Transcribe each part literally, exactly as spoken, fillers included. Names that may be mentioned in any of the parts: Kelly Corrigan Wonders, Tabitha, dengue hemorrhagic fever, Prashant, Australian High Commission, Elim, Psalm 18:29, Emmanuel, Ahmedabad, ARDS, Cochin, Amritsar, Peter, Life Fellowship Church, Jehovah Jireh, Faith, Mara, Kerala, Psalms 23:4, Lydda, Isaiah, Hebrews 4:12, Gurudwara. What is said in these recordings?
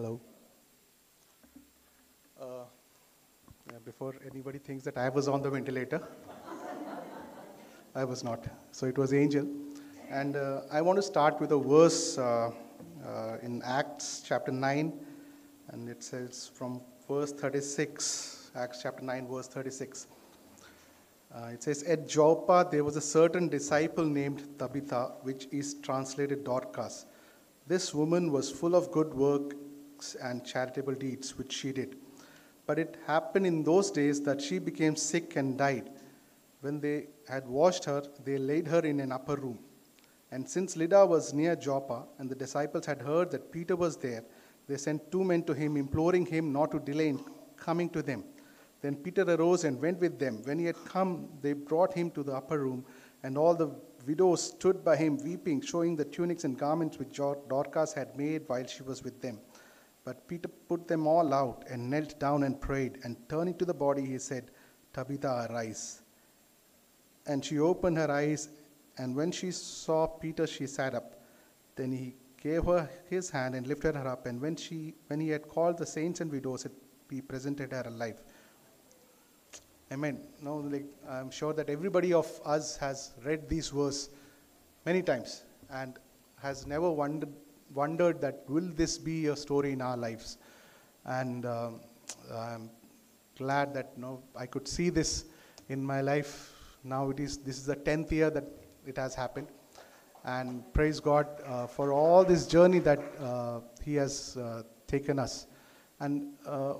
Hello. Uh, yeah, before anybody thinks that I was on the ventilator, I was not. So it was angel. And uh, I want to start with a verse uh, uh, in Acts chapter nine. And it says from verse thirty-six, Acts chapter nine, verse thirty-six. Uh, it says, at Joppa there was a certain disciple named Tabitha, which is translated Dorcas. This woman was full of good works and charitable deeds, which she did. But it happened in those days that she became sick and died. When they had washed her, they laid her in an upper room. And since Lydda was near Joppa, and the disciples had heard that Peter was there, they sent two men to him, imploring him not to delay in coming to them. Then Peter arose and went with them. When he had come, they brought him to the upper room, and all the widows stood by him weeping, showing the tunics and garments which Dorcas had made while she was with them. But Peter put them all out and knelt down and prayed, and turning to the body, he said, Tabitha, arise. And she opened her eyes, and when she saw Peter, she sat up. Then he gave her his hand and lifted her up, and when, she, when he had called the saints and widows, he presented her alive. Amen. Now, like, I'm sure that everybody of us has read these verses many times and has never wondered, wondered that will this be a story in our lives. And um, I'm glad that you know, I could see this in my life. Now it is, this is the tenth year that it has happened. And praise God uh, for all this journey that uh, He has uh, taken us. And uh,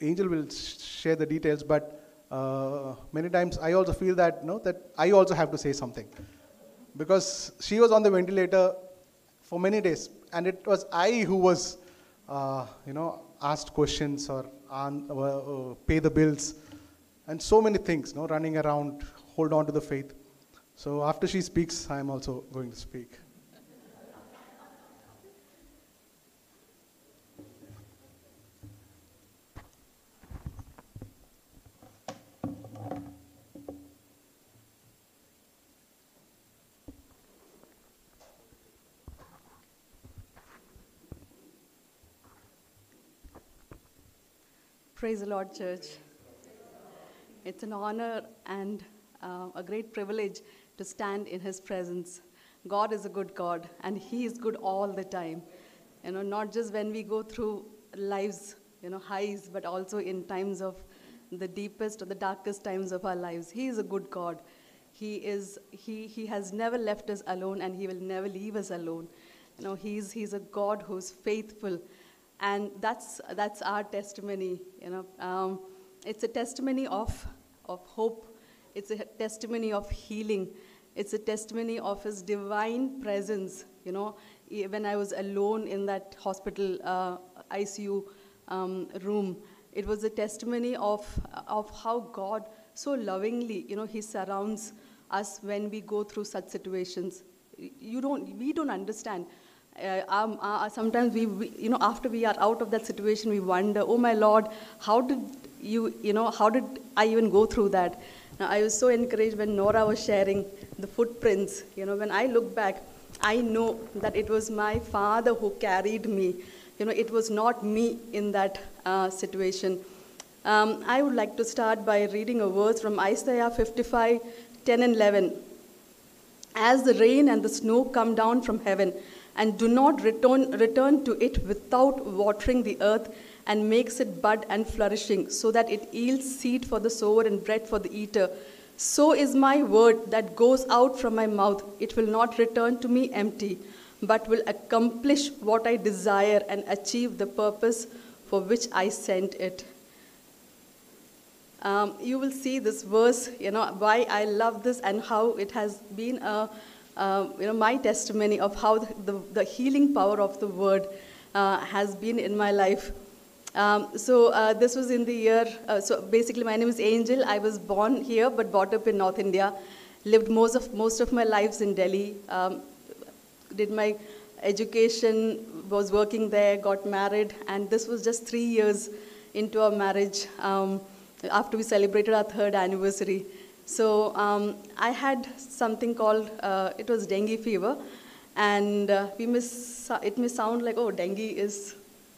Angel will share the details, but uh, many times I also feel that, no, that I also have to say something. Because she was on the ventilator for many days, and it was I who was, uh, you know, asked questions or on, uh, uh, pay the bills, and so many things, no, running around, hold on to the faith. So after she speaks, I'm also going to speak. Praise the Lord, Church. It's an honor and uh, a great privilege to stand in His presence. God is a good God, and He is good all the time. You know, not just when we go through lives, you know, highs, but also in times of the deepest or the darkest times of our lives. He is a good God. He is. He He has never left us alone, and He will never leave us alone. You know, He's He's a God who's faithful. And that's, that's our testimony, you know. Um, it's a testimony of, of hope. It's a testimony of healing. It's a testimony of His divine presence, you know. When I was alone in that hospital uh, I C U um, room, it was a testimony of, of how God so lovingly, you know, He surrounds us when we go through such situations. You don't, we don't understand. Uh, um, uh, sometimes we, we, you know, after we are out of that situation, we wonder, oh my Lord, how did you, you know, how did I even go through that? Now, I was so encouraged when Nora was sharing the footprints. You know, when I look back, I know that it was my Father who carried me. You know, it was not me in that uh, situation. Um, I would like to start by reading a verse from Isaiah fifty-five, ten and eleven. As the rain and the snow come down from heaven, and do not return, return to it without watering the earth, and makes it bud and flourishing, so that it yields seed for the sower and bread for the eater. So is my word that goes out from my mouth. It will not return to me empty, but will accomplish what I desire and achieve the purpose for which I sent it. Um, you will see this verse, you know, why I love this and how it has been a Uh, you know, my testimony of how the, the, the healing power of the word uh, has been in my life. Um, so uh, this was in the year, uh, so basically my name is Angel. I was born here but brought up in North India. Lived most of, most of my lives in Delhi. Um, did my education, was working there, got married, and this was just three years into our marriage um, after we celebrated our third anniversary. So um, I had something called, uh, it was dengue fever, And uh, we miss, it may sound like, oh, dengue is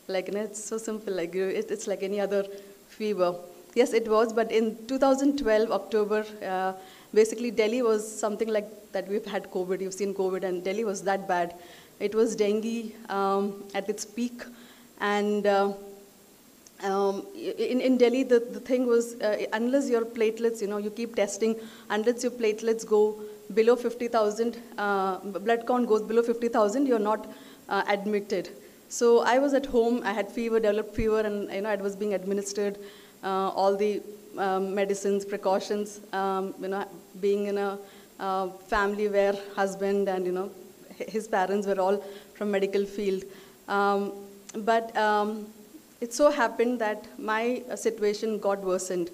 like, you know, it's so simple, like it, it's like any other fever. Yes, it was, but in two thousand twelve, October, uh, basically Delhi was something like that. We've had COVID, you've seen COVID, and Delhi was that bad. It was dengue um, at its peak. And uh, um, in, in Delhi, the, the thing was, uh, unless your platelets, you know, you keep testing, unless your platelets go below fifty thousand, uh, blood count goes below fifty thousand, you're not uh, admitted. So I was at home, I had fever, developed fever, and you know, I was being administered uh, all the um, medicines, precautions, um, you know, being in a uh, family where husband and you know, his parents were all from medical field. Um, but um, it so happened that my uh, situation got worsened.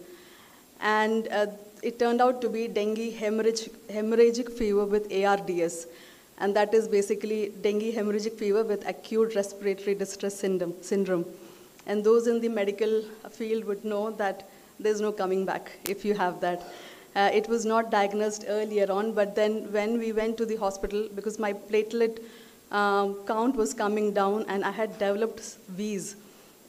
And uh, it turned out to be dengue hemorrhagic, hemorrhagic fever with A R D S. And that is basically dengue hemorrhagic fever with acute respiratory distress syndrome. syndrome. And those in the medical field would know that there's no coming back if you have that. Uh, it was not diagnosed earlier on, but then when we went to the hospital, because my platelet um, count was coming down and I had developed V's.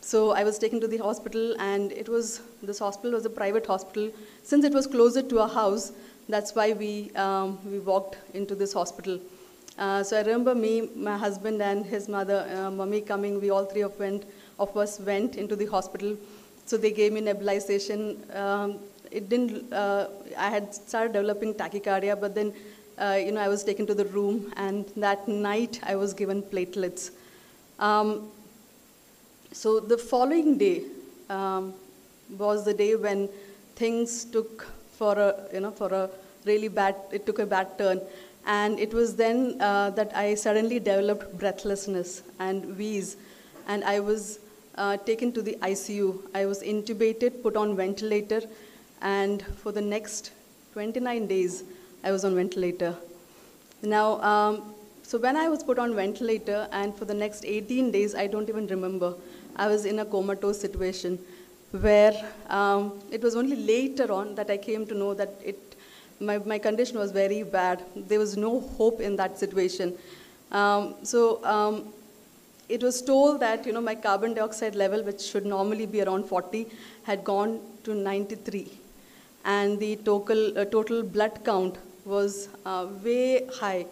So I was taken to the hospital, and it was, this hospital was a private hospital. Since it was closer to our house, that's why we, um, we walked into this hospital. Uh, so I remember me, my husband and his mother, uh, mummy coming, we all three of, went, of us went into the hospital. So they gave me nebulization. Um, it didn't, uh, I had started developing tachycardia, but then, uh, you know, I was taken to the room, and that night I was given platelets. Um, So the following day um, was the day when things took for a, you know, for a really bad, it took a bad turn. And it was then uh, that I suddenly developed breathlessness and wheeze. And I was uh, taken to the I C U. I was intubated, put on ventilator. And for the next twenty-nine days, I was on ventilator. Now, um, so when I was put on ventilator, and for the next eighteen days, I don't even remember. I was in a comatose situation where um, it was only later on that I came to know that it, my, my condition was very bad. There was no hope in that situation. Um, so um, it was told that you know, my carbon dioxide level, which should normally be around forty, had gone to ninety-three. And the total, uh, total blood count was uh, way high.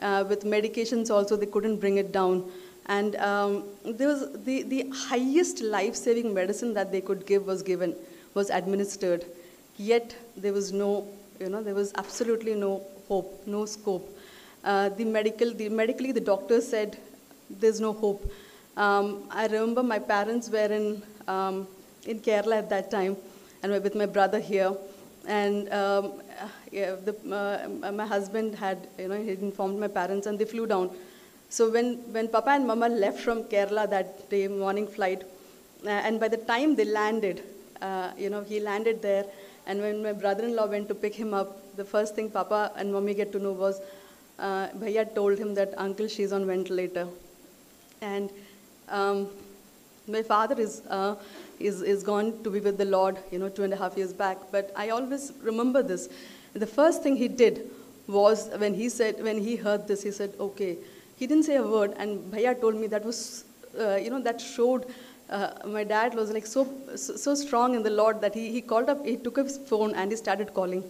Uh, with medications also, they couldn't bring it down. And um, there was the, the highest life-saving medicine that they could give was given, was administered. Yet there was no, you know, there was absolutely no hope, no scope. Uh, the medical, the medically, the doctor said, there's no hope. Um, I remember my parents were in, um, in Kerala at that time, and were with my brother here. And um, yeah, the, uh, my husband had, you know, he informed my parents, and they flew down. So when, when Papa and Mama left from Kerala that day, morning flight, uh, and by the time they landed, uh, you know, he landed there, and when my brother-in-law went to pick him up, the first thing Papa and Mommy get to know was, uh, Bhaiya told him that, uncle, she's on ventilator. And um, my father is, uh, is, is gone to be with the Lord, you know, two and a half years back, but I always remember this. The first thing he did was, when he said, when he heard this, he said, okay. He didn't say a word, and Bhaiya told me that was, uh, you know, that showed, uh, my dad was like so, so so strong in the Lord that he, he called up, he took up his phone and he started calling.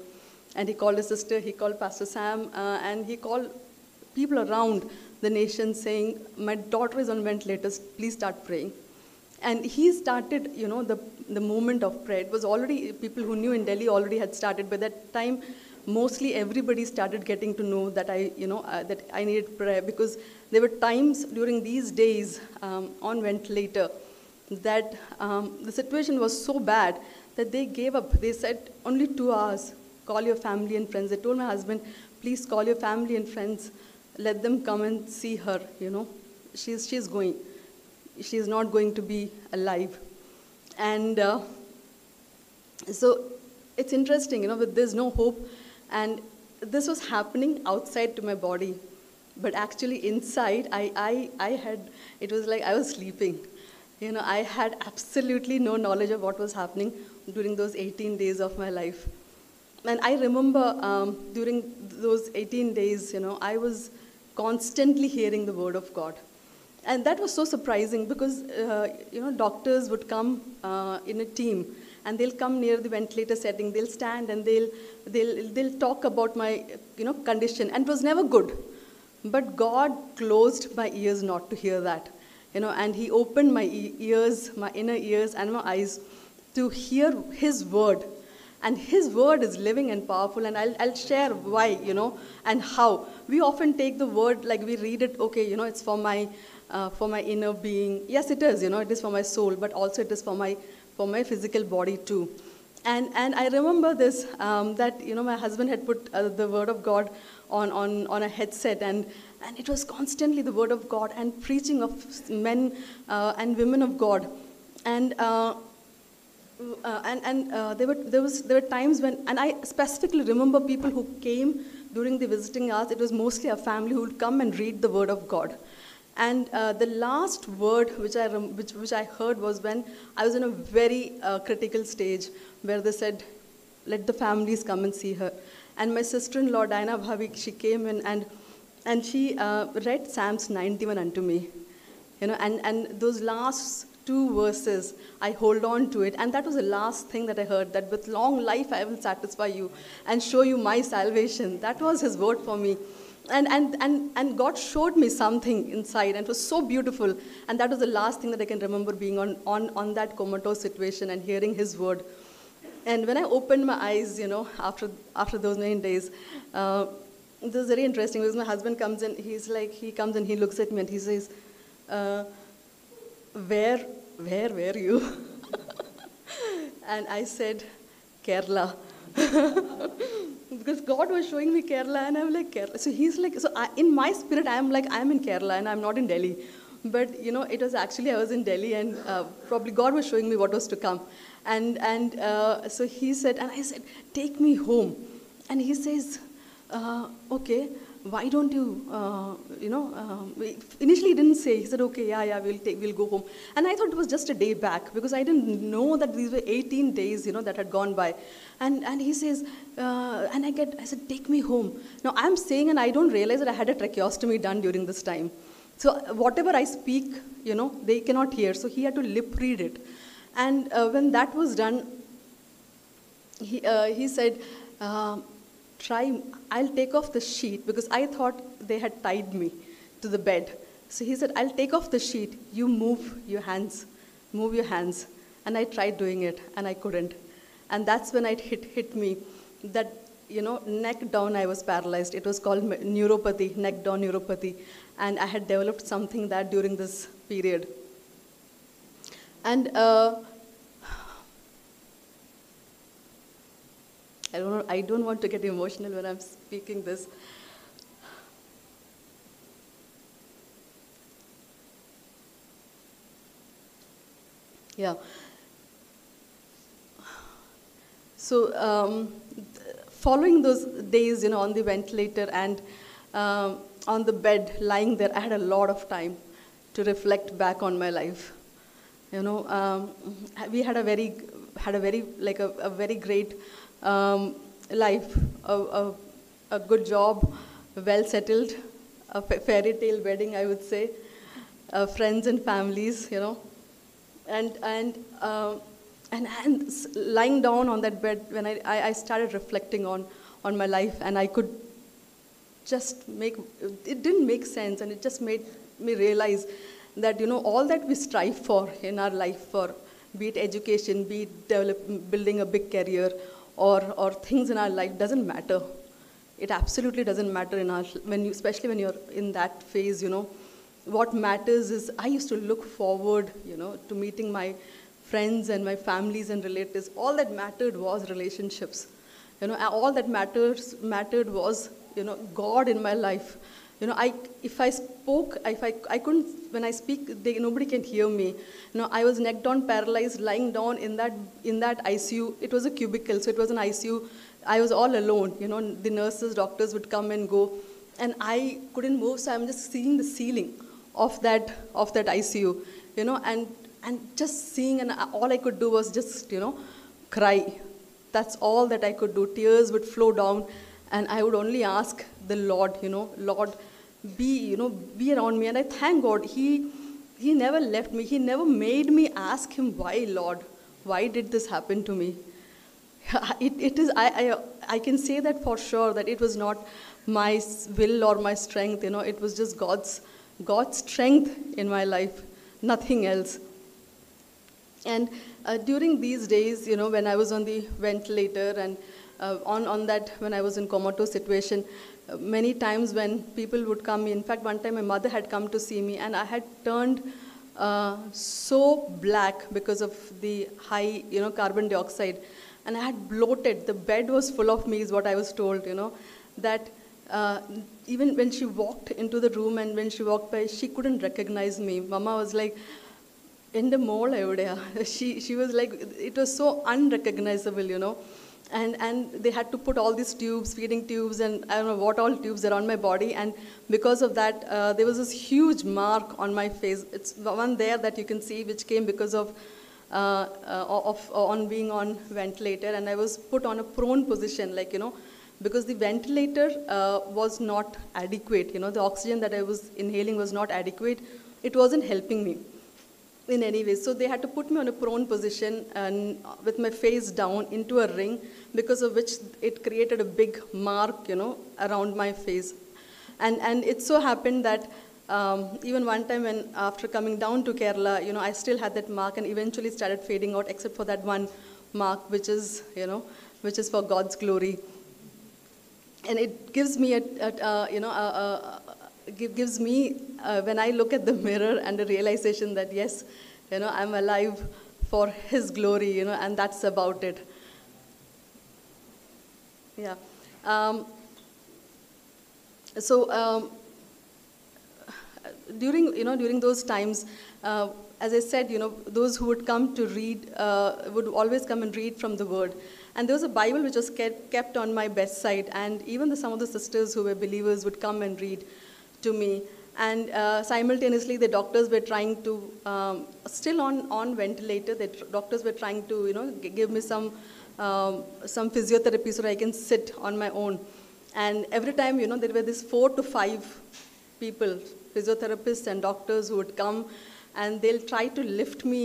And he called his sister, he called Pastor Sam, uh, and he called people around the nation saying, my daughter is on ventilators, please start praying. And he started, you know, the, the movement of prayer. It was already, people who knew in Delhi already had started by that time. Mostly everybody started getting to know that I, you know, uh, that I needed prayer, because there were times during these days um, on ventilator that um, the situation was so bad that they gave up. They said, only two hours, call your family and friends. They told my husband, please call your family and friends. Let them come and see her, you know. She's, she's going. She's not going to be alive. And uh, so it's interesting, you know, with there's no hope. And this was happening outside to my body, but actually inside, I, I, I had, it was like I was sleeping. You know, I had absolutely no knowledge of what was happening during those eighteen days of my life. And I remember um, during those eighteen days, you know, I was constantly hearing the word of God. And that was so surprising because, uh, you know, doctors would come uh, in a team and they'll come near the ventilator setting, they'll stand and they'll, they'll, they'll talk about my, you know, condition, and it was never good. But God closed my ears not to hear that, you know, and He opened my ears, my inner ears and my eyes to hear His word. And His word is living and powerful, and I'll, I'll share why, you know, and how. We often take the word, like we read it, okay, you know, it's for my, uh, for my inner being. Yes, it is, you know, it is for my soul, but also it is for my, for my physical body too. And, and I remember this, um, that, you know, my husband had put uh, the word of God on, on, on a headset, and, and it was constantly the word of God and preaching of men uh, and women of God. And... Uh, Uh, and and uh, there were there was there were times when, and I specifically remember people who came during the visiting hours. It was mostly a family who would come and read the Word of God, and uh, the last word which I which which I heard was when I was in a very uh, critical stage where they said, "Let the families come and see her." And my sister-in-law Diana Bhavi, she came in and and she uh, read Psalms ninety-one unto me, you know, and and those last two verses, I hold on to it. And that was the last thing that I heard, that with long life I will satisfy you and show you my salvation. That was His word for me. And, and, and, and God showed me something inside, and it was so beautiful. And that was the last thing that I can remember, being on, on, on that comatose situation and hearing His word. And when I opened my eyes, you know, after, after those nine days, uh, this is very interesting because my husband comes in, he's like, he comes and he looks at me and he says, uh, where, where were you? And I said, Kerala. Because God was showing me Kerala, and I'm like, Kerala. So he's like, so I, in my spirit, I'm like, I'm in Kerala, and I'm not in Delhi. But, you know, it was actually, I was in Delhi, and uh, probably God was showing me what was to come. And, and uh, so he said, and I said, take me home. And he says, uh, okay. Why don't you, uh, you know, uh, initially he didn't say. He said, okay, yeah, yeah, we'll, take, we'll go home. And I thought it was just a day back, because I didn't know that these were eighteen days, you know, that had gone by. And, and he says, uh, and I get, I said, take me home. Now I'm saying, and I don't realize that I had a tracheostomy done during this time. So whatever I speak, you know, they cannot hear. So he had to lip read it. And uh, when that was done, he, uh, he said, uh, try, I'll take off the sheet, because I thought they had tied me to the bed. So he said, I'll take off the sheet. You move your hands, move your hands. And I tried doing it, and I couldn't. And that's when it hit, hit me that, you know, neck down, I was paralyzed. It was called neuropathy, neck down neuropathy. And I had developed something that during this period. And uh, I don't know, I don't want to get emotional when I'm speaking this. Yeah. So um, following those days, you know, on the ventilator and um, on the bed, lying there, I had a lot of time to reflect back on my life. You know, um, we had a very, had a very, like a, a very great, Um, life, a, a, a good job, well settled, a fairy tale wedding, I would say, uh, friends and families, you know, and and, uh, and and lying down on that bed, when I, I, I started reflecting on on my life, and I could just make it didn't make sense, and it just made me realize that, you know, all that we strive for in our life, for be it education, be it develop, building a big career, Or, or things in our life, doesn't matter. It absolutely doesn't matter in our, when you, especially when you're in that phase, you know. What matters is, I used to look forward, you know, to meeting my friends and my families and relatives. All that mattered was relationships. You know, all that matters, mattered was, you know, God in my life. You know, I, if I spoke, if I, I couldn't, when I speak, they, nobody can hear me. You know, I was neck down, paralyzed, lying down in that, in that I C U. It was a cubicle, so it was an I C U. I was all alone. You know, the nurses, doctors would come and go, and I couldn't move, so I'm just seeing the ceiling of that, of that I C U. You know, and, and just seeing, and all I could do was just, you know, cry. That's all that I could do. Tears would flow down, and I would only ask the Lord, you know, Lord, be, you know, be around me. And I thank God, he, he never left me. He never made me ask him, why, Lord? Why did this happen to me? It, it is, I, I, I can say that for sure, that it was not my will or my strength, you know, it was just God's, God's strength in my life, nothing else. And uh, during these days, you know, when I was on the ventilator and uh, on, on that, when I was in comatose situation, uh, many times when people would come, in fact, one time my mother had come to see me and I had turned uh, so black because of the high, you know, carbon dioxide. And I had bloated, the bed was full of me is what I was told, you know, that uh, even when she walked into the room and when she walked by, she couldn't recognize me. Mama was like, in the mall, she, she was like, it was so unrecognizable, you know. And, and they had to put all these tubes, feeding tubes, and I don't know what all tubes around my body. And because of that, uh, there was this huge mark on my face. It's one there that you can see, which came because of Uh, uh, of, uh, on being on ventilator, and I was put on a prone position, like, you know, because the ventilator uh, was not adequate, you know, the oxygen that I was inhaling was not adequate, it wasn't helping me in any way, so they had to put me on a prone position and with my face down into a ring, because of which it created a big mark, you know, around my face. And, and it so happened that Um, even one time when after coming down to Kerala, you know, I still had that mark and eventually started fading out, except for that one mark, which is, you know, which is for God's glory. And it gives me, a, a uh, you know, a, a, a, gives me, uh, when I look at the mirror, and a realization that, yes, you know, I'm alive for his glory, you know, and that's about it. Yeah. Um, so, um, During, you know, during those times, uh, as I said, you know, those who would come to read, uh, would always come and read from the Word. And there was a Bible which was kept, kept on my bedside, and even the, some of the sisters who were believers would come and read to me. And uh, simultaneously, the doctors were trying to, um, still on, on ventilator, the doctors were trying to, you know, give me some, um, some physiotherapy so that I can sit on my own. And every time, you know, there were these four to five people, physiotherapists and doctors who would come, and they'll try to lift me,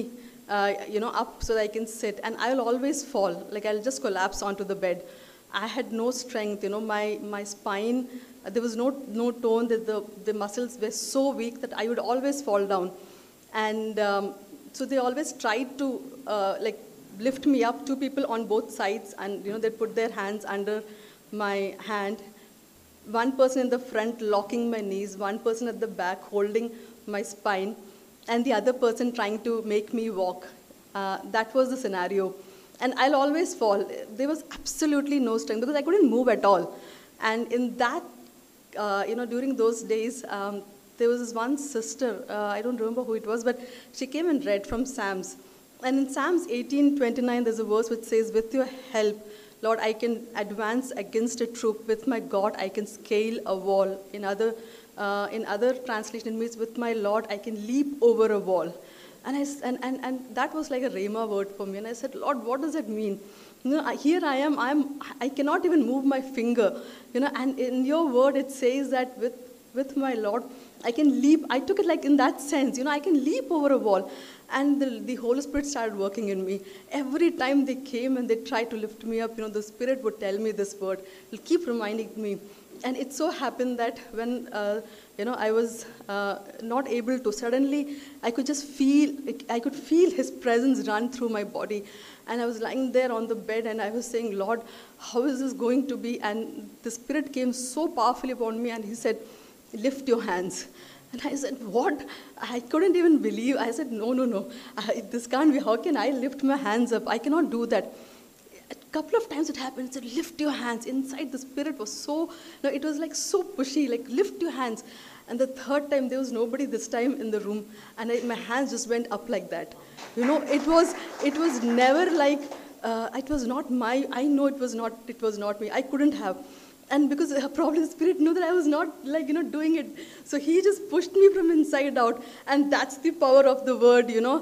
uh, you know, up so that I can sit. And I'll always fall, like I'll just collapse onto the bed. I had no strength, you know, my, my spine, uh, there was no, no tone, the, the, the muscles were so weak that I would always fall down. And um, so they always tried to, uh, like, lift me up, two people on both sides, and, you know, they'd put their hands under my hand. One person in the front locking my knees, one person at the back holding my spine, and the other person trying to make me walk. Uh, that was the scenario. And I'll always fall. There was absolutely no strength because I couldn't move at all. And in that, uh, you know, during those days, um, there was this one sister, uh, I don't remember who it was, but she came and read from Psalms. And in Psalms eighteen twenty-nine, there's a verse which says, "With your help, Lord, I can advance against a troop. With my God, I can scale a wall." In other, uh, in other translation, it means, "With my Lord, I can leap over a wall." And, I, and, and, and that was like a Rhema word for me. And I said, "Lord, what does that mean? You know, I, here I am, I'm, I cannot even move my finger. You know, and in your word, it says that with, with my Lord, I can leap." I took it like in that sense, you know, I can leap over a wall. And the, the Holy Spirit started working in me. Every time they came and they tried to lift me up, you know, the Spirit would tell me this word. It'll keep reminding me. And it so happened that when, uh, you know, I was uh, not able to, suddenly I could just feel, I could feel His presence run through my body. And I was lying there on the bed and I was saying, "Lord, how is this going to be?" And the Spirit came so powerfully upon me and He said, "Lift your hands." And I said, "What?" I couldn't even believe. I said, no, no, no. I, this can't be. How can I lift my hands up? I cannot do that. A couple of times it happened. It said, "Lift your hands." Inside, the Spirit was so, no, it was like so pushy, like, "Lift your hands." And the third time, there was nobody this time in the room. And I, my hands just went up like that. You know, it was, it was never like, uh, it was not my, I know it was not, it was not me. I couldn't have. And because probably the Spirit knew that I was not, like, you know, doing it. So He just pushed me from inside out. And that's the power of the Word, you know.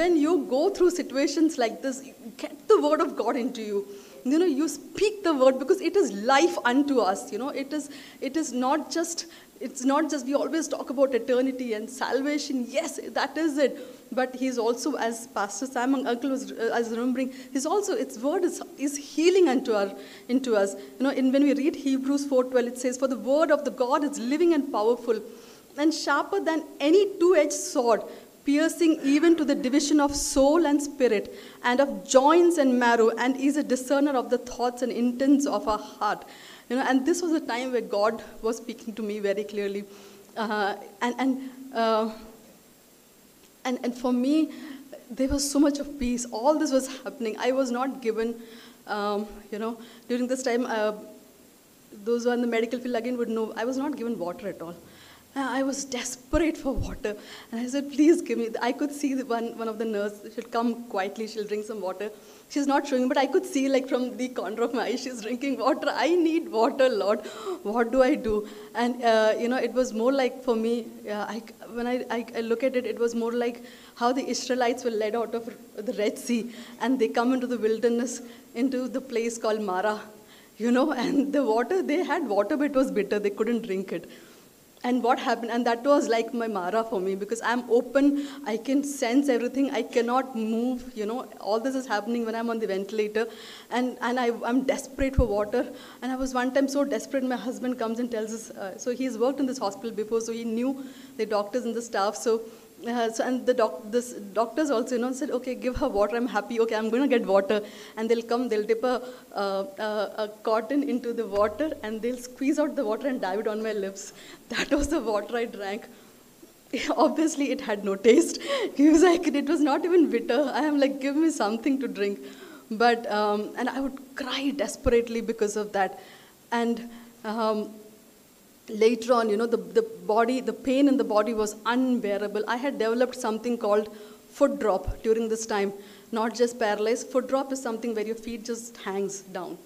When you go through situations like this, get the Word of God into you. You know, you speak the Word because it is life unto us, you know. It is, it is not just, It's not just, we always talk about eternity and salvation. Yes, that is it. But he's also, as Pastor Sam and Uncle was uh, as remembering, he's also, its word is, is healing unto our, into us. You know, in, when we read Hebrews four twelve, it says, for the word of the God is living and powerful and sharper than any two-edged sword, piercing even to the division of soul and spirit and of joints and marrow, and is a discerner of the thoughts and intents of our heart. You know, and this was a time where God was speaking to me very clearly. Uh, and, and, uh, and, and for me, there was so much of peace. All this was happening. I was not given, um, you know, during this time, uh, those who are in the medical field again would know, I was not given water at all. I was desperate for water. And I said, please give me. I could see the one, one of the nurses, she'll come quietly, she'll drink some water. She's not showing, but I could see, like, from the corner of my eye, she's drinking water. I need water, Lord. What do I do? And, uh, you know, it was more like, for me, uh, I, when I, I, I look at it, it was more like how the Israelites were led out of the Red Sea, and they come into the wilderness, into the place called Mara, you know, and the water, they had water, but it was bitter. They couldn't drink it. And what happened, and that was like my Mara for me, because I'm open, I can sense everything, I cannot move, you know, all this is happening when I'm on the ventilator, and, and I, I'm desperate for water, and I was one time so desperate, my husband comes and tells us, uh, so he's worked in this hospital before, so he knew the doctors and the staff, so, uh, so and the doc, this doctors also, you know, said, okay, give her water, I'm happy, okay, I'm going to get water, and they'll come, they'll dip a, uh, uh, a cotton into the water, and they'll squeeze out the water and dab it on my lips. That was the water I drank. Obviously, it had no taste. It was like, it was not even bitter. I am like, give me something to drink. But, um, and I would cry desperately because of that. And um, later on, you know, the, the body, the pain in the body was unbearable. I had developed something called foot drop during this time. Not just paralyzed. Foot drop is something where your feet just hangs down.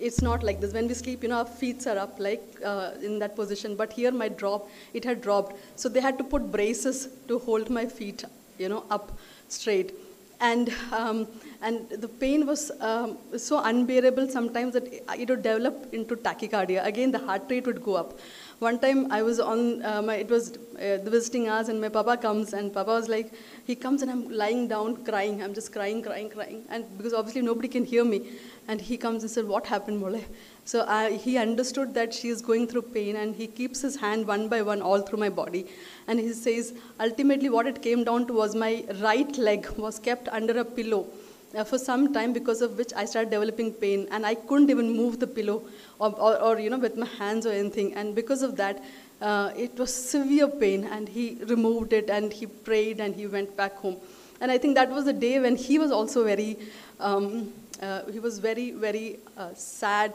It's not like this. When we sleep, you know, our feet are up, like uh, in that position. But here, my drop, it had dropped. So they had to put braces to hold my feet, you know, up straight. And um, and the pain was um, so unbearable sometimes that it would develop into tachycardia. Again, the heart rate would go up. One time, I was on, uh, my, it was uh, the visiting hours, and my papa comes, and papa was like, he comes, and I'm lying down, crying. I'm just crying, crying, crying. And because obviously nobody can hear me. And he comes and said, what happened, Mole? So uh, he understood that she is going through pain, and he keeps his hand one by one all through my body. And he says, ultimately what it came down to was my right leg was kept under a pillow uh, for some time, because of which I started developing pain. And I couldn't even move the pillow or, or, or you know, with my hands or anything. And because of that, uh, it was severe pain. And he removed it, and he prayed, and he went back home. And I think that was the day when he was also very... Um, Uh, he was very, very uh, sad,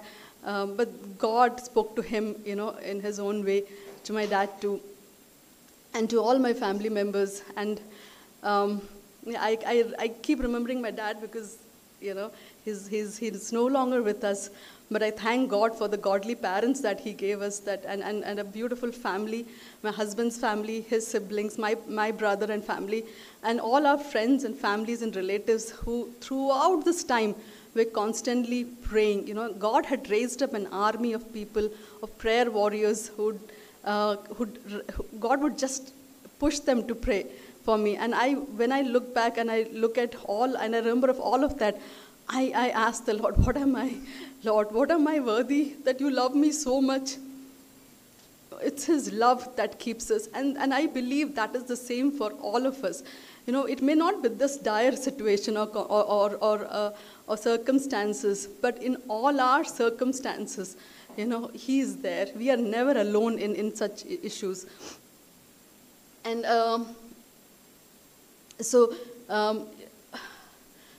um, but God spoke to him, you know, in his own way, to my dad too, and to all my family members. And um, I, I, I keep remembering my dad because, you know, he's, he's, he's no longer with us, but I thank God for the godly parents that he gave us, that, and, and, and a beautiful family, my husband's family, his siblings, my, my brother and family, and all our friends and families and relatives who throughout this time were constantly praying. You know, God had raised up an army of people, of prayer warriors, who uh, who'd, who God would just push them to pray for me. And I, when I look back and I look at all, and I remember of all of that, I, I asked the Lord, what am I? Lord, what am I worthy that you love me so much? It's his love that keeps us. And, and I believe that is the same for all of us. You know, it may not be this dire situation or, or, or, or, uh, or circumstances, but in all our circumstances, you know, he is there. We are never alone in, in such issues. And um, so, um,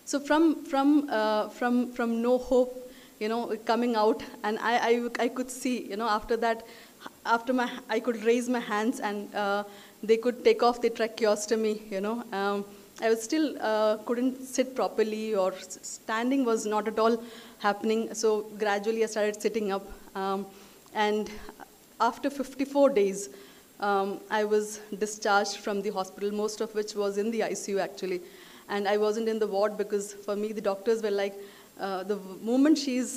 so from, from, uh, from, from no hope, you know, coming out, and I, I, I could see, you know, after that, after my, I could raise my hands, and uh, they could take off the tracheostomy, you know. Um, I was still uh, couldn't sit properly, or standing was not at all happening, so gradually I started sitting up. Um, and after fifty-four days, um, I was discharged from the hospital, most of which was in the I C U actually. And I wasn't in the ward because for me, the doctors were like, Uh, the moment she's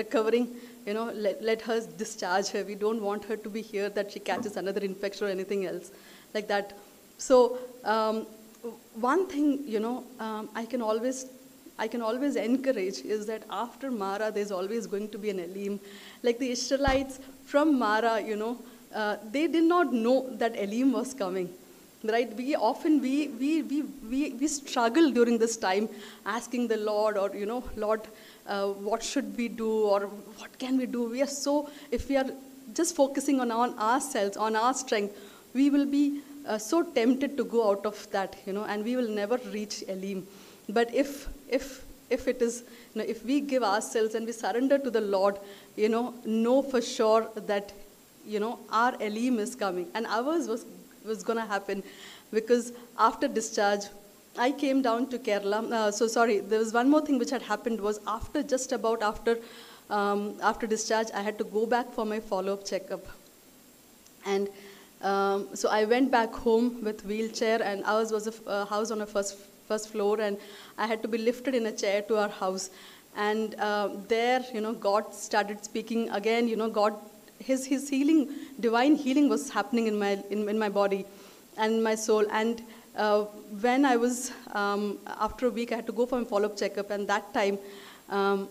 recovering, you know, let, let her discharge her. We don't want her to be here that she catches another infection or anything else like that. So um, one thing, you know, um, I can always I can always encourage is that after Mara, there's always going to be an Elim. Like the Israelites from Mara, you know, uh, they did not know that Elim was coming, right? We often, we, we, we, we, we struggle during this time asking the Lord or, you know, Lord, uh, what should we do or what can we do? We are so, if we are just focusing on, on ourselves, on our strength, we will be uh, so tempted to go out of that, you know, and we will never reach Elim. But if if if it is, you know, if we give ourselves and we surrender to the Lord, you know, know for sure that, you know, our Elim is coming, and ours was was going to happen, because after discharge, I came down to Kerala. Uh, so sorry, there was one more thing which had happened was after just about after um, after discharge, I had to go back for my follow-up checkup, and um, so I went back home with wheelchair, and ours was a uh, house on a first. first floor, and I had to be lifted in a chair to our house. And uh, there, you know, God started speaking again, you know, God, his, his healing, divine healing was happening in my, in, in my body and my soul. And uh, when I was, um, after a week, I had to go for a follow-up checkup, and that time, um,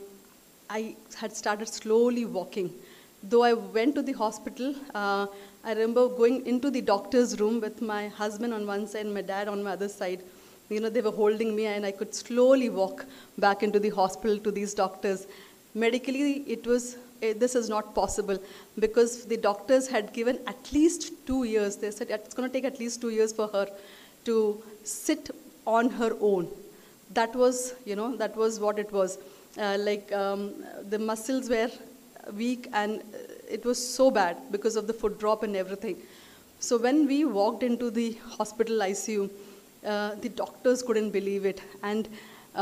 I had started slowly walking. Though I went to the hospital, uh, I remember going into the doctor's room with my husband on one side and my dad on my other side. You know, they were holding me, and I could slowly walk back into the hospital to these doctors. Medically, it was, this is not possible, because the doctors had given at least two years. They said it's going to take at least two years for her to sit on her own. That was, you know, that was what it was. Uh, like um, the muscles were weak, and it was so bad because of the foot drop and everything. So when we walked into the hospital I C U, Uh, the doctors couldn't believe it, and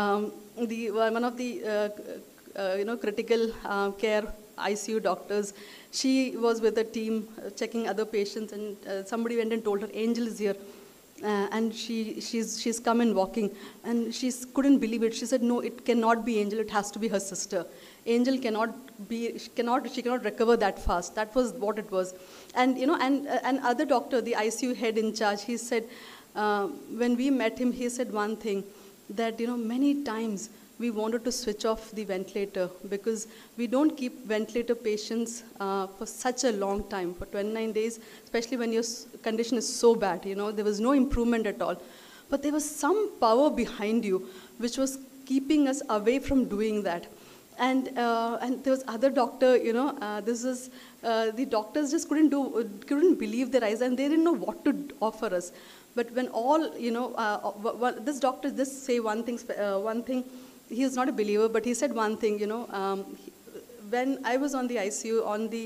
um, the one of the uh, uh, you know critical uh, care I C U doctors, she was with a team uh, checking other patients, and uh, somebody went and told her, "Angel is here," uh, and she she's she's come and walking, and she couldn't believe it. She said, "No, it cannot be Angel. It has to be her sister. Angel cannot be she cannot she cannot recover that fast." That was what it was, and you know, and uh, and other doctor, the I C U head in charge, he said. Uh, when we met him, he said one thing, that, you know, many times we wanted to switch off the ventilator, because we don't keep ventilator patients uh, for such a long time, for twenty-nine days, especially when your condition is so bad, you know, there was no improvement at all. But there was some power behind you which was keeping us away from doing that. And, uh, and there was other doctor, you know, uh, this was, uh, the doctors just couldn't do, couldn't believe their eyes, and they didn't know what to offer us. But when all, you know, uh, this doctor just say one thing, uh, one thing, he is not a believer, but he said one thing, you know, um, he, when I was on the I C U on the,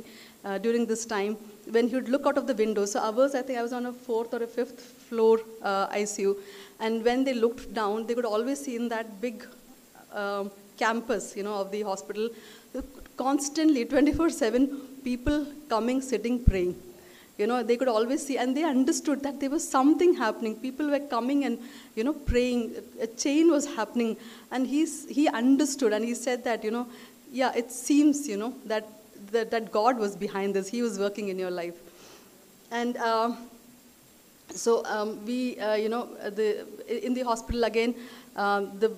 uh, during this time, when he would look out of the window, so ours, I think I was on a fourth or a fifth floor uh, I C U, and when they looked down, they could always see in that big um, campus, you know, of the hospital, constantly, twenty-four seven, people coming, sitting, praying. You know, they could always see, and they understood that there was something happening. People were coming and, you know, praying. A chain was happening, and he's, he understood, and he said that, you know, yeah, it seems, you know, that, that, that God was behind this. He was working in your life. And uh, so um, we, uh, you know, the, in the hospital again, um, the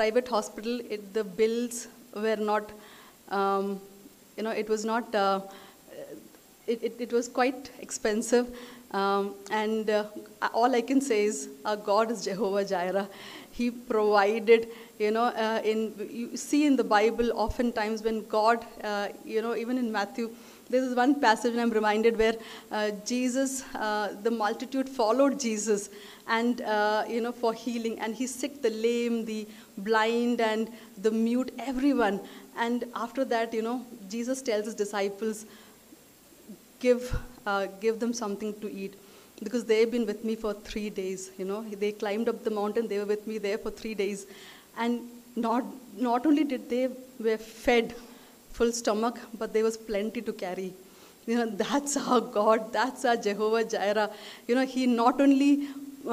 private hospital, it, the bills were not, um, you know, it was not... Uh, It, it, it was quite expensive, um, and uh, all I can say is our God is Jehovah Jireh. He provided, you know, uh, in, you see in the Bible oftentimes when God, uh, you know, even in Matthew, there is one passage and I'm reminded where uh, Jesus, uh, the multitude followed Jesus and, uh, you know, for healing, and he sick the lame, the blind, and the mute, everyone. And after that, you know, Jesus tells his disciples, Give, uh, give them something to eat, because they've been with me for three days. You know, they climbed up the mountain. They were with me there for three days, and not not only did they were fed, full stomach, but there was plenty to carry. You know, that's our God. That's our Jehovah Jireh. You know, He not only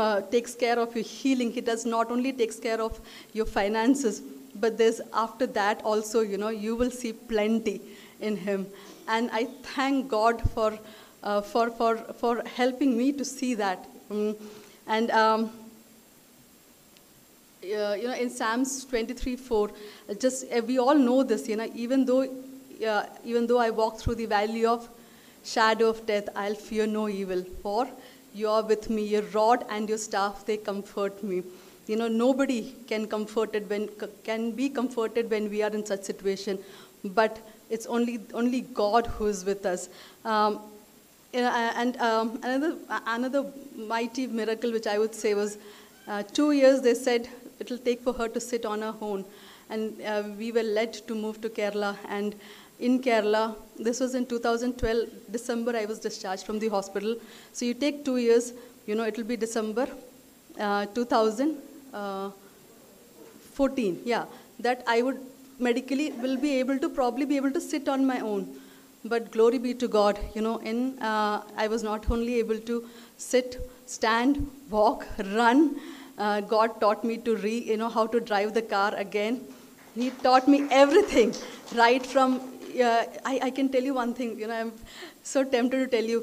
uh, takes care of your healing. He does not only takes care of your finances, but there's after that also. You know, you will see plenty. in him. And I thank God for uh, for for for helping me to see that. Um, and um, uh, you know, in Psalms twenty-three four, just uh, we all know this. You know, even though uh, even though I walk through the valley of shadow of death, I'll fear no evil, for you are with me. Your rod and your staff, they comfort me. You know, nobody can comforted when can be comforted when we are in such situation, but it's only only God who is with us. Um, You know, and um, another another mighty miracle which I would say was uh, two years they said it will take for her to sit on her own, and uh, we were led to move to Kerala. And in Kerala, this was in two thousand twelve December, I was discharged from the hospital. So you take two years, you know, it will be December uh, two thousand fourteen. Yeah, that I would medically will be able to probably be able to sit on my own. But glory be to God, you know, in uh, I was not only able to sit, stand, walk, run. Uh, God taught me to re, you know, how to drive the car again. He taught me everything, right from, uh, I, I can tell you one thing, you know, I'm so tempted to tell you.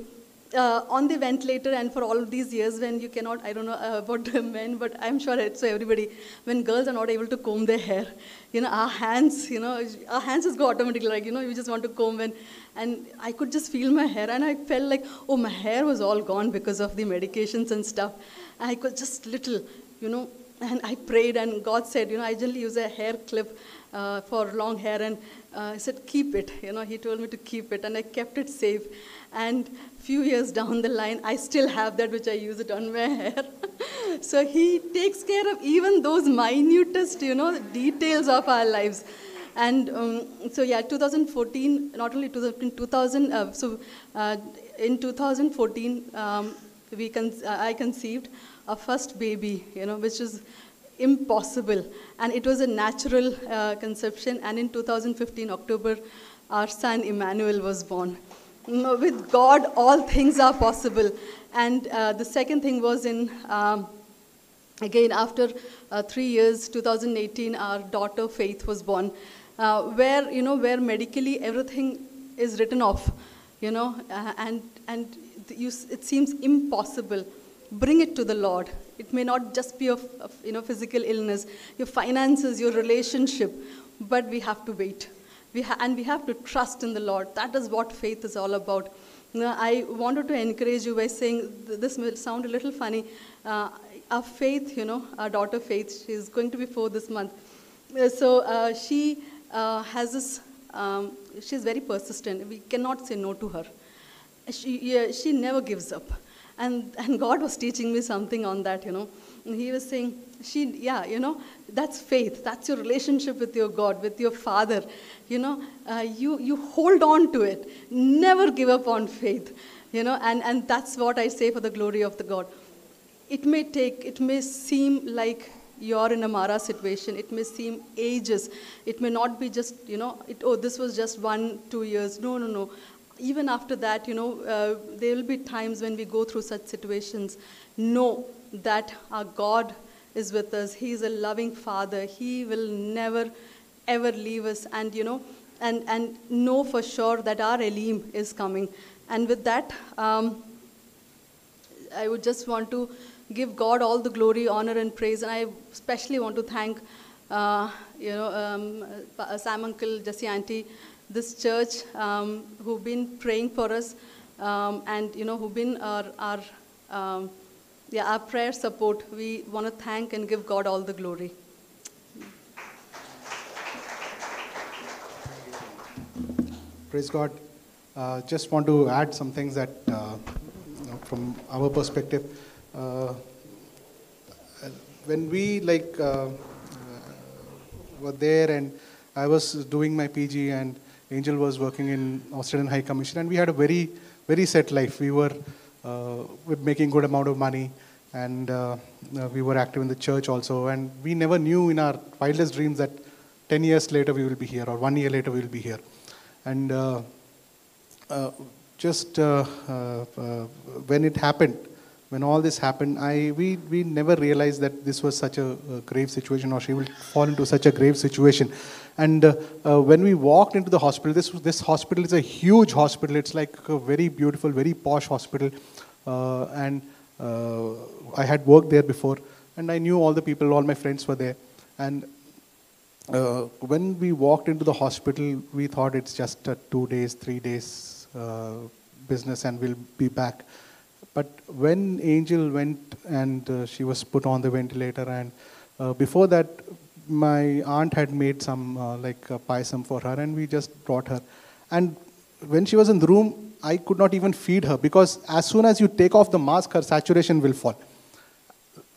Uh, on the ventilator and for all of these years when you cannot, I don't know uh, about men, but I'm sure it's everybody, when girls are not able to comb their hair, you know, our hands, you know, our hands just go automatically, like, you know, you just want to comb. And, and I could just feel my hair, and I felt like, oh, my hair was all gone because of the medications and stuff. And I could just little, you know, and I prayed, and God said, you know, I generally use a hair clip uh, for long hair, and uh, I said, keep it, you know, he told me to keep it, and I kept it safe. And few years down the line, I still have that, which I use it on my hair. So he takes care of even those minutest, you know, details of our lives. And um, so, yeah, twenty fourteen, not only two thousand, uh, so uh, in twenty fourteen, um, we con uh, I conceived a first baby, you know, which is impossible. And it was a natural uh, conception. And in two thousand fifteen, October, our son Emmanuel was born. With God, all things are possible. And uh, the second thing was in, um, again, after uh, three years, two thousand eighteen, our daughter Faith was born, uh, where, you know, where medically everything is written off, you know, uh, and, and you, it seems impossible. Bring it to the Lord. It may not just be a, a, you know, physical illness, your finances, your relationship, but we have to wait. We ha and we have to trust in the Lord. That is what faith is all about. You know, I wanted to encourage you by saying, th this will sound a little funny. Uh, our Faith, you know, our daughter Faith, she is going to be four this month. Uh, so uh, she uh, has this, um, she's very persistent. We cannot say no to her. She, yeah, she never gives up. And, and God was teaching me something on that, you know. He was saying, she, yeah, you know, that's faith. That's your relationship with your God, with your Father. You know, uh, you, you hold on to it. Never give up on faith. You know, and, and that's what I say for the glory of the God. It may take, it may seem like you're in a Mara situation. It may seem ages. It may not be just, you know, it, oh, this was just one, two years. No, no, no. Even after that, you know, uh, there will be times when we go through such situations. Know that our God is with us. He is a loving Father. He will never ever leave us, and you know, and and know for sure that our Elim is coming. And with that, um, I would just want to give God all the glory, honor, and praise. And I especially want to thank, uh, you know, um, Sam Uncle, Jessie Auntie, this church um, who've been praying for us, um, and you know, who've been our our um, yeah our prayer support. We want to thank and give God all the glory. Praise God. Uh, just want to add some things that, uh, you know, from our perspective, uh, when we like uh, were there, and I was doing my P G, and Angel was working in Australian High Commission, and we had a very, very set life. We were uh, making good amount of money, and uh, we were active in the church also, and we never knew in our wildest dreams that ten years later we will be here, or one year later we will be here. And uh, uh, just uh, uh, uh, when it happened, when all this happened, I we, we never realized that this was such a, a grave situation, or she will fall into such a grave situation. And uh, uh, when we walked into the hospital, this this hospital is a huge hospital. It's like a very beautiful, very posh hospital. Uh, and uh, I had worked there before, and I knew all the people, all my friends were there. And uh, when we walked into the hospital, we thought it's just a two days, three days uh, business, and we'll be back. But when Angel went and uh, she was put on the ventilator, and uh, before that, my aunt had made some uh, like uh, payasam for her, and we just brought her. And when she was in the room, I could not even feed her, because as soon as you take off the mask, her saturation will fall.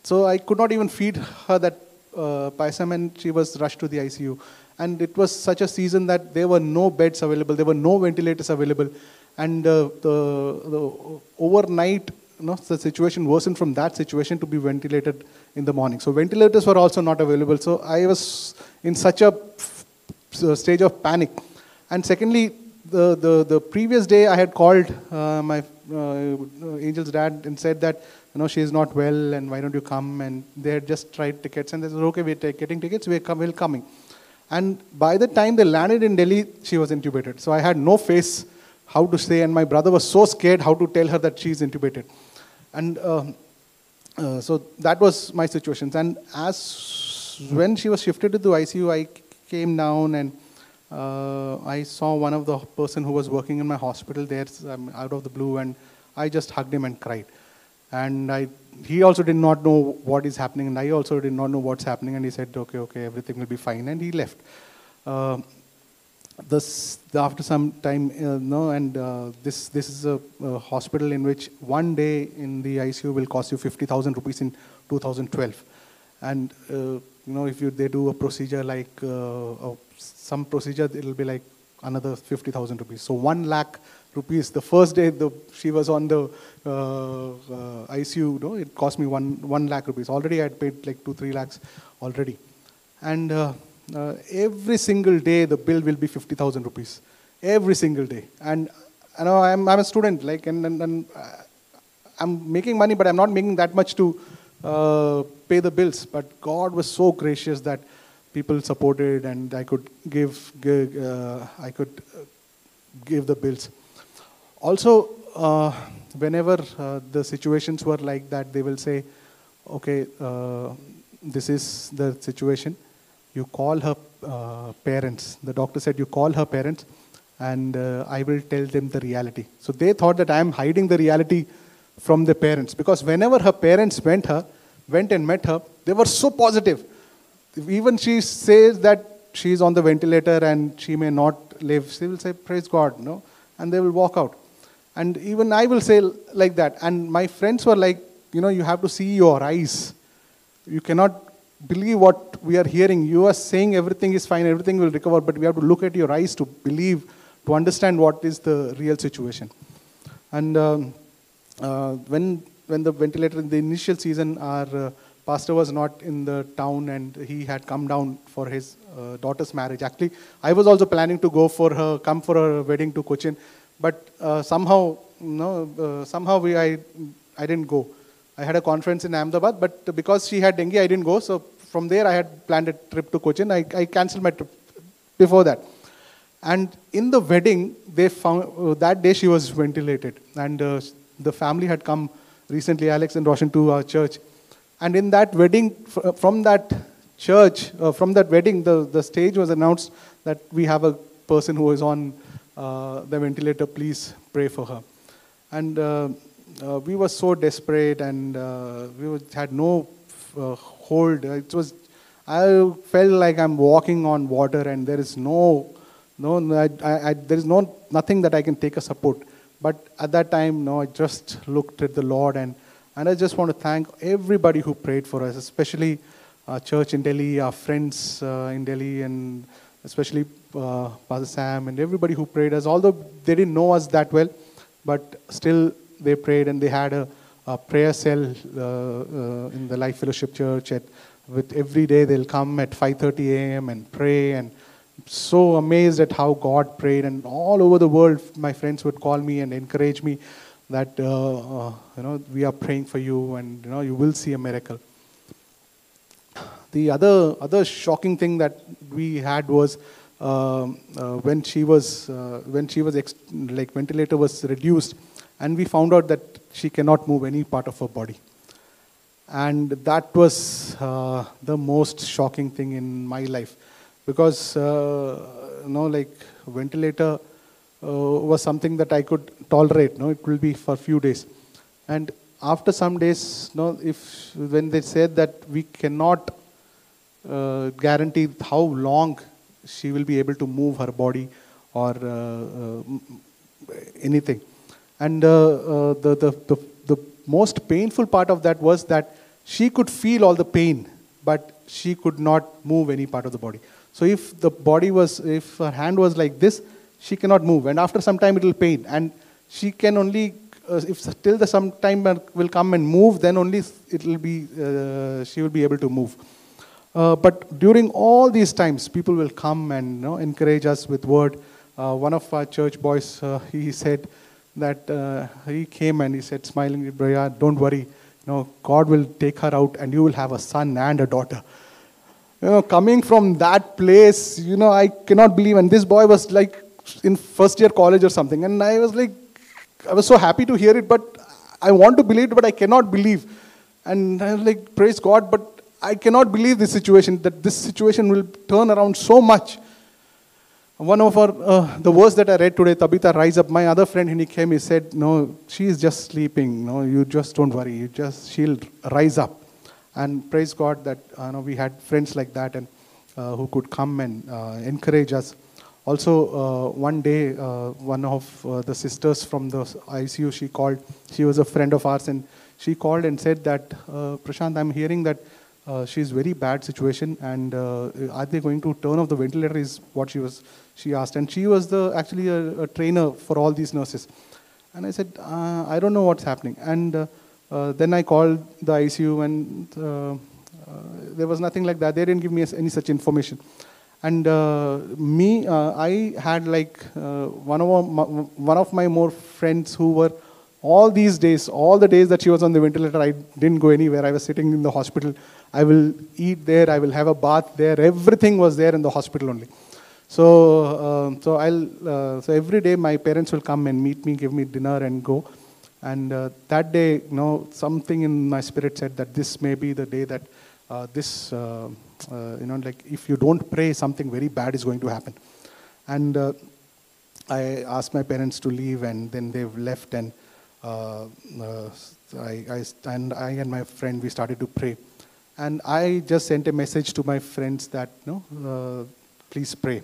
So I could not even feed her that uh, payasam, and she was rushed to the I C U. And it was such a season that there were no beds available, there were no ventilators available. And uh, the, the overnight, you know, the situation worsened from that situation to be ventilated in the morning. So ventilators were also not available. So I was in such a stage of panic. And secondly, the, the, the previous day I had called uh, my uh, Angel's dad and said that, you know, she is not well and why don't you come? And they had just tried tickets, and they said, okay, we're getting tickets, we're, com we're coming. And by the time they landed in Delhi, she was intubated. So I had no face how to say, and my brother was so scared how to tell her that she's intubated. And uh, uh, so that was my situation. And as when she was shifted to the I C U, I came down and uh, I saw one of the person who was working in my hospital there, um, out of the blue, and I just hugged him and cried. And I, he also did not know what is happening, and I also did not know what's happening, and he said, okay, okay, everything will be fine, and he left. Uh, This, after some time, uh, no, and uh, this this is a, a hospital in which one day in the I C U will cost you fifty thousand rupees in two thousand twelve, and uh, you know, if you they do a procedure like uh, uh, some procedure, it will be like another fifty thousand rupees. So one lakh rupees. The first day the she was on the uh, uh, I C U, no, it cost me one one lakh rupees. Already I had paid like two three lakhs already, and. Uh, Uh, every single day the bill will be fifty thousand rupees, every single day. And you know, I'm, I'm a student, like, and, and, and I'm making money, but I'm not making that much to uh, pay the bills. But God was so gracious that people supported, and I could give, give uh, I could give the bills. Also, uh, whenever uh, the situations were like that, they will say, okay, uh, this is the situation. You call her uh, parents. The doctor said, you call her parents, and uh, I will tell them the reality. So they thought that I am hiding the reality from the parents, because whenever her parents went, her, went and met her, they were so positive. Even she says that she is on the ventilator and she may not live. She will say, praise God, no? And they will walk out. And even I will say like that. And my friends were like, you know, you have to see your eyes. You cannot believe what we are hearing. You are saying everything is fine, everything will recover, but we have to look at your eyes to believe, to understand what is the real situation. And um, uh, when, when the ventilator, in the initial season, our uh, pastor was not in the town, and he had come down for his uh, daughter's marriage. Actually, I was also planning to go for her, come for her wedding to Cochin, but uh, somehow, no, uh, somehow we, I, I didn't go. I had a conference in Ahmedabad, but because she had dengue, I didn't go. So from there, I had planned a trip to Cochin. I, I cancelled my trip before that. And in the wedding, they found uh, that day she was ventilated. And uh, the family had come recently, Alex and Roshan, to our church. And in that wedding, fr from that church, uh, from that wedding, the, the stage was announced that we have a person who is on uh, the ventilator. Please pray for her. And Uh, Uh, we were so desperate, and uh, we were, had no uh, hold. It was, I felt like I'm walking on water, and there is no, no, I, I, I, there is no nothing that I can take a support. But at that time, no, I just looked at the Lord, and and I just want to thank everybody who prayed for us, especially our church in Delhi, our friends uh, in Delhi, and especially uh, Pastor Sam and everybody who prayed us. Although they didn't know us that well, but still. They prayed, and they had a, a prayer cell uh, uh, in the Life Fellowship Church. At, with every day they'll come at five thirty a m and pray. And so amazed at how God prayed, and all over the world, my friends would call me and encourage me that uh, uh, you know, we are praying for you, and you know, you will see a miracle. The other other shocking thing that we had was uh, uh, when she was uh, when she was ex- like ventilator was reduced, and we found out that she cannot move any part of her body, and that was uh, the most shocking thing in my life, because uh, you know, like ventilator uh, was something that I could tolerate. No, it will be for a few days, and after some days, you know, if when they said that we cannot Uh, guarantee how long she will be able to move her body or uh, uh, anything, and uh, uh, the, the the the most painful part of that was that she could feel all the pain, but she could not move any part of the body. So if the body was, if her hand was like this, she cannot move, and after some time it will pain, and she can only uh, if till the some time will come and move, then only it will be uh, she will be able to move. Uh, but during all these times, people will come and you know, encourage us with word. Uh, one of our church boys, uh, he said that uh, he came and he said, smiling, "Braya, don't worry, you know, God will take her out, and you will have a son and a daughter." You know, coming from that place, you know, I cannot believe. And this boy was like in first year college or something, and I was like, I was so happy to hear it, but I want to believe it, but I cannot believe. And I was like, praise God, but I cannot believe this situation, that this situation will turn around so much. One of our, uh, the verse that I read today, Tabitha, rise up. My other friend, when he came, he said, no, she is just sleeping. No, you just don't worry. You just, she'll rise up. And praise God that you know, we had friends like that, and uh, who could come and uh, encourage us. Also, uh, one day, uh, one of uh, the sisters from the I C U, she called. She was a friend of ours, and she called and said that, uh, Prashant, I'm hearing that Uh, she's very bad situation, and uh, are they going to turn off the ventilator, is what she was she asked. And she was the actually a, a trainer for all these nurses. And I said, uh, I don't know what's happening. And uh, uh, then I called the I C U, and uh, uh, there was nothing like that. They didn't give me any such information. And uh, me, uh, I had like uh, one, of our, one of my more friends who were all these days, all the days that she was on the ventilator, I didn't go anywhere. I was sitting in the hospital. I will eat there. I will have a bath there. Everything was there in the hospital only. So, um, so I'll uh, so every day my parents will come and meet me, give me dinner, and go. And uh, that day, you know, something in my spirit said that this may be the day that uh, this, uh, uh, you know, like if you don't pray, something very bad is going to happen. And uh, I asked my parents to leave, and then they've left, and. Uh, uh, I, I and I and my friend, we started to pray, and I just sent a message to my friends that you know, uh, please pray.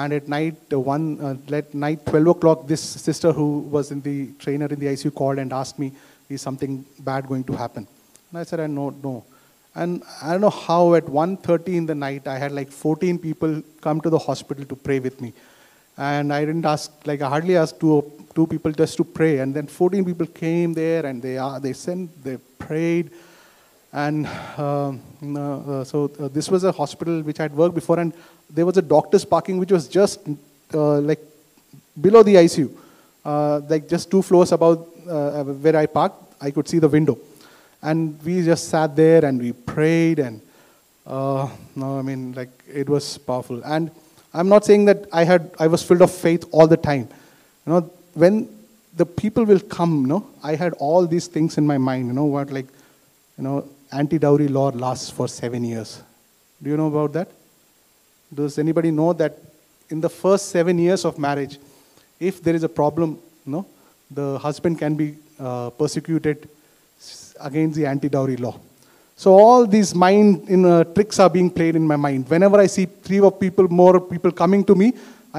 And at night uh, one uh, at night twelve o'clock, this sister who was in the trainer in the I C U called and asked me, is something bad going to happen? And I said, I know no. And I don't know how, at one thirty in the night, I had like fourteen people come to the hospital to pray with me. And I didn't ask, like I hardly asked two, two people just to pray. And then fourteen people came there, and they uh, they sent, they prayed. And uh, uh, so uh, this was a hospital which I had worked before, and there was a doctor's parking which was just uh, like below the I C U. Uh, like just two floors above uh, where I parked, I could see the window. And we just sat there and we prayed, and uh, no, I mean, like it was powerful. And I'm not saying that I had I was filled of faith all the time. You know, when the people will come, you know, I had all these things in my mind. You know what, like, you know, anti-dowry law lasts for seven years. Do you know about that? Does anybody know that in the first seven years of marriage, if there is a problem, you know, the husband can be uh, persecuted against the anti-dowry law. So all these mind in, uh, tricks are being played in my mind. Whenever I see three or people, more people coming to me,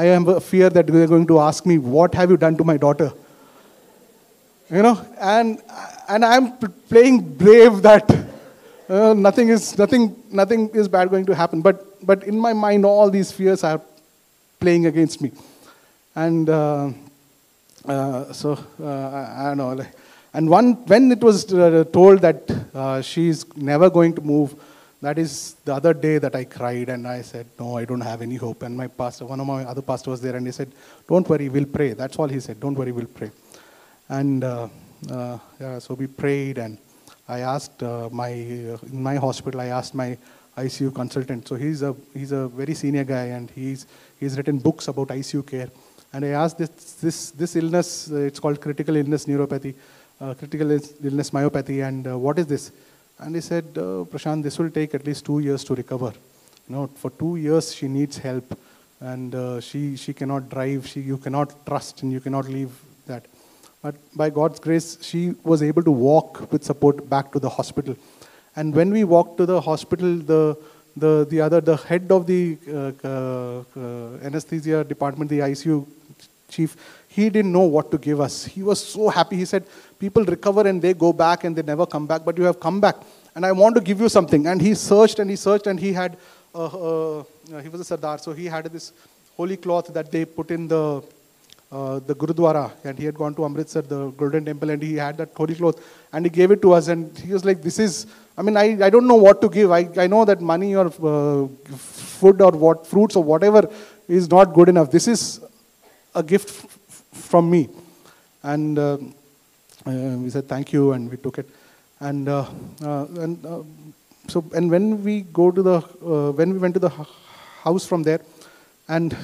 I am a fear that they are going to ask me, what have you done to my daughter? You know, and and I am p- playing brave that uh, nothing is nothing nothing is bad going to happen. But but in my mind, all these fears are playing against me, and uh, uh, so uh, I, I don't know. Like, And one, when it was uh, told that uh, she's never going to move, that is the other day that I cried, and I said, no, I don't have any hope. And my pastor, one of my other pastors was there, and he said, don't worry, we'll pray. That's all he said, don't worry, we'll pray. And uh, uh, yeah, so we prayed, and I asked uh, my, uh, in my hospital, I asked my I C U consultant. So he's a, he's a very senior guy, and he's, he's written books about I C U care. And I asked this, this, this illness, uh, it's called critical illness neuropathy, uh, critical illness myopathy, and uh, what is this? And he said, uh, Prashant, this will take at least two years to recover. You know, for two years she needs help, and uh, she, she cannot drive, she, you cannot trust, and you cannot leave that. But by God's grace, she was able to walk with support back to the hospital. And when we walked to the hospital, the, the, the other, the head of the uh, uh, anesthesia department, the I C U chief, he didn't know what to give us. He was so happy. He said, people recover and they go back and they never come back, but you have come back, and I want to give you something. And he searched and he searched, and he had, uh, uh, he was a Sardar, so he had this holy cloth that they put in the, Uh, the Gurudwara, and he had gone to Amritsar, the Golden Temple, and he had that holy cloth, and he gave it to us, and he was like, this is, I mean, I, I don't know what to give. I, I know that money or uh, food or what fruits or whatever is not good enough. This is a gift f from me. And uh, uh, we said, thank you, and we took it. And, uh, uh, and uh, so, and when we go to the, uh, when we went to the house from there, and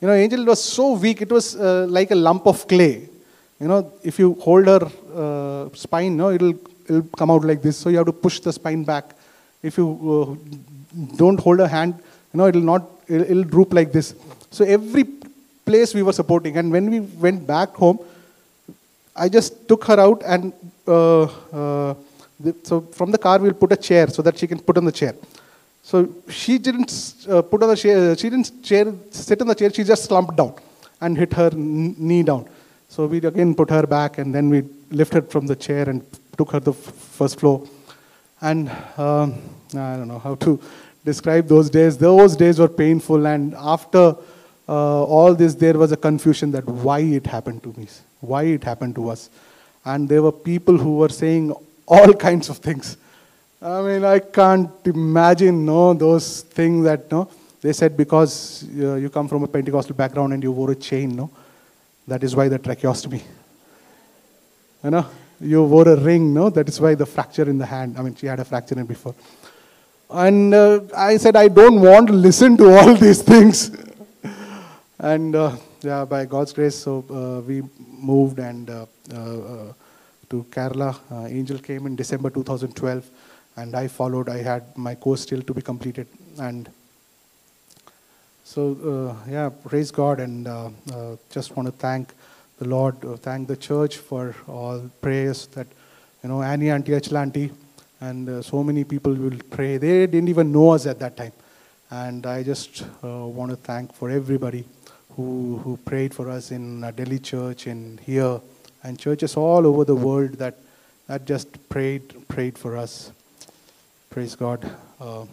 you know, Angel was so weak, it was uh, like a lump of clay. You know, if you hold her uh, spine, no, it'll, it'll come out like this. So you have to push the spine back. If you uh, don't hold her hand, you know, it'll not, it'll, it'll droop like this. So every place we were supporting. And when we went back home, I just took her out, and uh, uh, the, so from the car, we'll put a chair so that she can put on the chair. So she didn't uh, put on the chair, she didn't chair, sit on the chair, she just slumped down and hit her knee down. So we again put her back, and then we lifted her from the chair and took her to the first floor. And um, I don't know how to describe those days. Those days were painful, and after uh, all this, there was a confusion that why it happened to me, why it happened to us. And there were people who were saying all kinds of things. I mean, I can't imagine, no, those things that, no, they said because uh, you come from a Pentecostal background and you wore a chain, no, that is why the tracheostomy, you know, you wore a ring, no, that is why the fracture in the hand. I mean, she had a fracture in before. And uh, I said, I don't want to listen to all these things. And uh, yeah, by God's grace, so uh, we moved and uh, uh, to Kerala. Uh, Angel came in December two thousand twelve. And I followed, I had my course still to be completed. And so, uh, yeah, praise God, and uh, uh, just want to thank the Lord, uh, thank the church for all prayers that, you know, Annie, Auntie, Achilanti, and uh, so many people will pray. They didn't even know us at that time. And I just uh, want to thank for everybody who, who prayed for us in uh, Delhi church, in here, and churches all over the world that, that just prayed, prayed for us. Praise God. Uh